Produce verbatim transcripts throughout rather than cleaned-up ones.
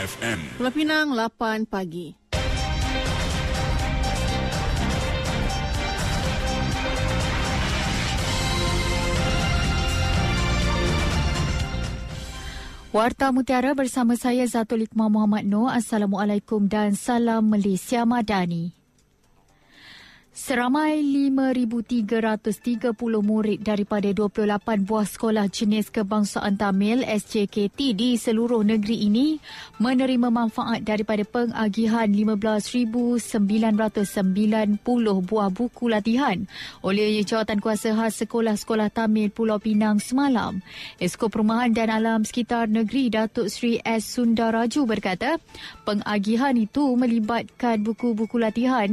F M. Pulau Pinang, lapan pagi. Warta Mutiara bersama saya Zatulikmah Muhammad Noor. Assalamualaikum dan salam Malaysia Madani. Seramai lima ribu tiga ratus tiga puluh murid daripada dua puluh lapan buah sekolah jenis kebangsaan Tamil S J K T di seluruh negeri ini menerima manfaat daripada pengagihan lima belas ribu sembilan ratus sembilan puluh buah buku latihan oleh Jawatankuasa Khas Sekolah-Sekolah Tamil Pulau Pinang semalam. Esko Perumahan dan Alam Sekitar Negeri Datuk Sri S. Sundaraju berkata, pengagihan itu melibatkan buku-buku latihan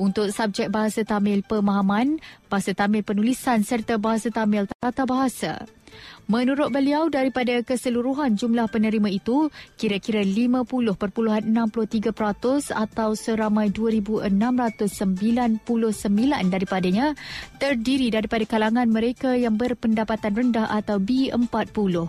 untuk subjek bahasa Tamil pemahaman, bahasa Tamil penulisan serta bahasa Tamil tata bahasa. Menurut beliau, daripada keseluruhan jumlah penerima itu, kira-kira lima puluh perpuluhan enam puluh tiga peratus atau seramai dua ribu enam ratus sembilan puluh sembilan daripadanya terdiri daripada kalangan mereka yang berpendapatan rendah atau B empat puluh.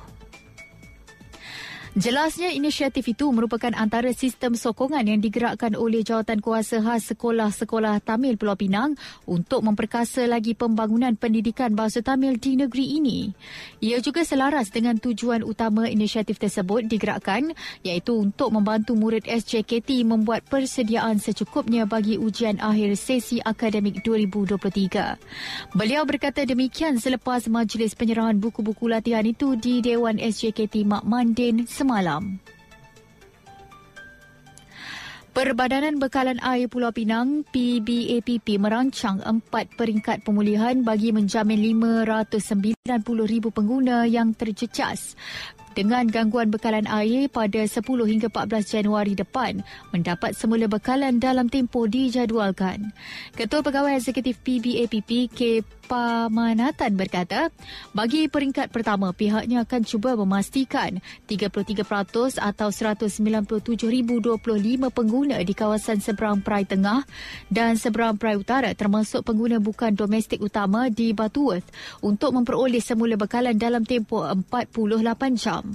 Jelasnya, inisiatif itu merupakan antara sistem sokongan yang digerakkan oleh Jawatankuasa Khas Sekolah-Sekolah Tamil Pulau Pinang untuk memperkasa lagi pembangunan pendidikan bahasa Tamil di negeri ini. Ia juga selaras dengan tujuan utama inisiatif tersebut digerakkan, iaitu untuk membantu murid S J K T membuat persediaan secukupnya bagi ujian akhir sesi akademik dua ribu dua puluh tiga. Beliau berkata demikian selepas majlis penyerahan buku-buku latihan itu di Dewan S J K T Mak Mandin semalam. Perbadanan Bekalan Air Pulau Pinang P B A P P merancang empat peringkat pemulihan bagi menjamin lima ratus sembilan puluh ribu pengguna yang terjejas dengan gangguan bekalan air pada sepuluh hingga empat belas Januari depan mendapat semula bekalan dalam tempoh dijadualkan. Ketua Pegawai Eksekutif P B A P P K. Pamanatan berkata, bagi peringkat pertama, pihaknya akan cuba memastikan tiga puluh tiga peratus atau seratus sembilan puluh tujuh ribu dua puluh lima pengguna di kawasan seberang Perai Tengah dan seberang Perai Utara, termasuk pengguna bukan domestik utama di Butterworth, untuk memperoleh semula bekalan dalam tempoh empat puluh lapan jam.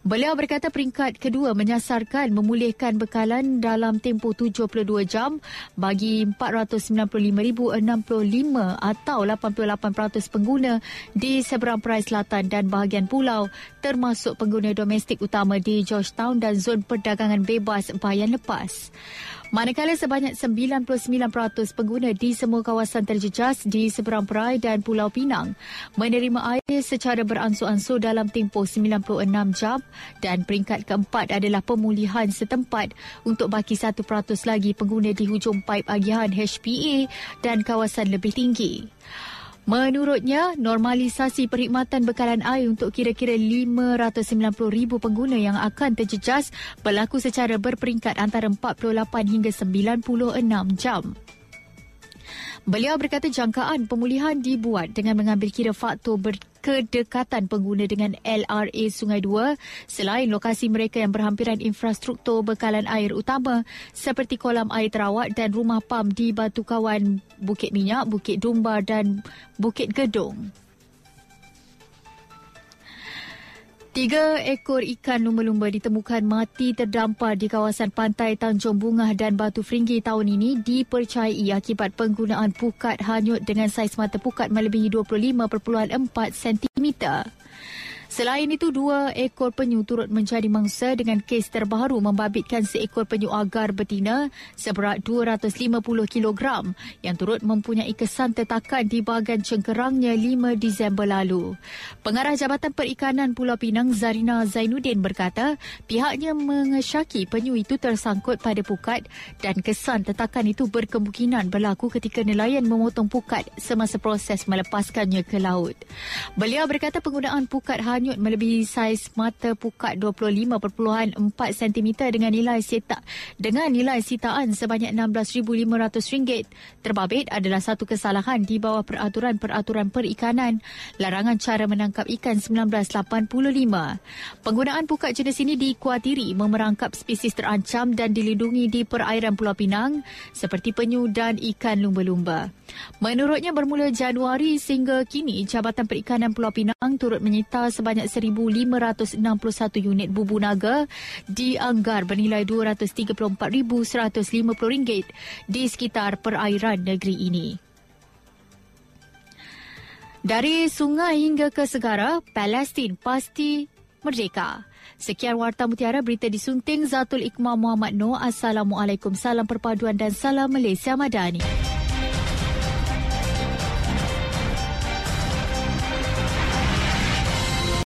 Beliau berkata peringkat kedua menyasarkan memulihkan bekalan dalam tempoh tujuh puluh dua jam bagi empat ratus sembilan puluh lima ribu enam puluh lima atau lapan puluh lapan peratus pengguna di seberang Perai Selatan dan bahagian pulau, termasuk pengguna domestik utama di Georgetown dan zon perdagangan bebas Bayan Lepas. Manakala sebanyak sembilan puluh sembilan peratus pengguna di semua kawasan terjejas di seberang Perai dan Pulau Pinang menerima air secara beransur-ansur dalam tempoh sembilan puluh enam jam, dan peringkat keempat adalah pemulihan setempat untuk baki satu peratus lagi pengguna di hujung paip agihan H P A dan kawasan lebih tinggi. Menurutnya, normalisasi perkhidmatan bekalan air untuk kira-kira lima ratus sembilan puluh ribu pengguna yang akan terjejas berlaku secara berperingkat antara empat puluh lapan hingga sembilan puluh enam jam. Beliau berkata jangkaan pemulihan dibuat dengan mengambil kira faktor berkaitan kedekatan pengguna dengan L R A Sungai dua, selain lokasi mereka yang berhampiran infrastruktur bekalan air utama seperti kolam air terawat dan rumah pam di Batu Kawan, Bukit Minyak, Bukit Dumba dan Bukit Gedong. Tiga ekor ikan lumba-lumba ditemukan mati terdampar di kawasan pantai Tanjung Bungah dan Batu Ferringhi tahun ini dipercayai akibat penggunaan pukat hanyut dengan saiz mata pukat melebihi dua puluh lima perpuluhan empat sentimeter. Selain itu, dua ekor penyu turut menjadi mangsa dengan kes terbaru membabitkan seekor penyu agar betina seberat dua ratus lima puluh kilogram yang turut mempunyai kesan tertakan di bahagian cengkerangnya lima Disember lalu. Pengarah Jabatan Perikanan Pulau Pinang Zarina Zainuddin berkata, pihaknya mengesyaki penyu itu tersangkut pada pukat dan kesan tertakan itu berkemungkinan berlaku ketika nelayan memotong pukat semasa proses melepaskannya ke laut. Beliau berkata penggunaan pukat hanyut melebihi saiz mata pukat dua puluh lima perpuluhan empat sentimeter dengan nilai sita, dengan nilai sitaan sebanyak enam belas ribu lima ratus ringgit terbabit adalah satu kesalahan di bawah peraturan-peraturan perikanan larangan cara menangkap ikan seribu sembilan ratus lapan puluh lima. Penggunaan pukat jenis ini dikuatiri memerangkap spesies terancam dan dilindungi di perairan Pulau Pinang seperti penyu dan ikan lumba-lumba. Menurutnya, bermula Januari sehingga kini Jabatan Perikanan Pulau Pinang turut menyita sebanyak sebanyak seribu lima ratus enam puluh satu unit bubu naga dianggar bernilai dua ratus tiga puluh empat ribu seratus lima puluh ringgit di sekitar perairan negeri ini. Dari sungai hingga ke segara, Palestin pasti merdeka. Sekian Warta Mutiara, berita disunting Zatulikmah Muhammad Noor. Assalamualaikum, salam perpaduan dan salam Malaysia Madani.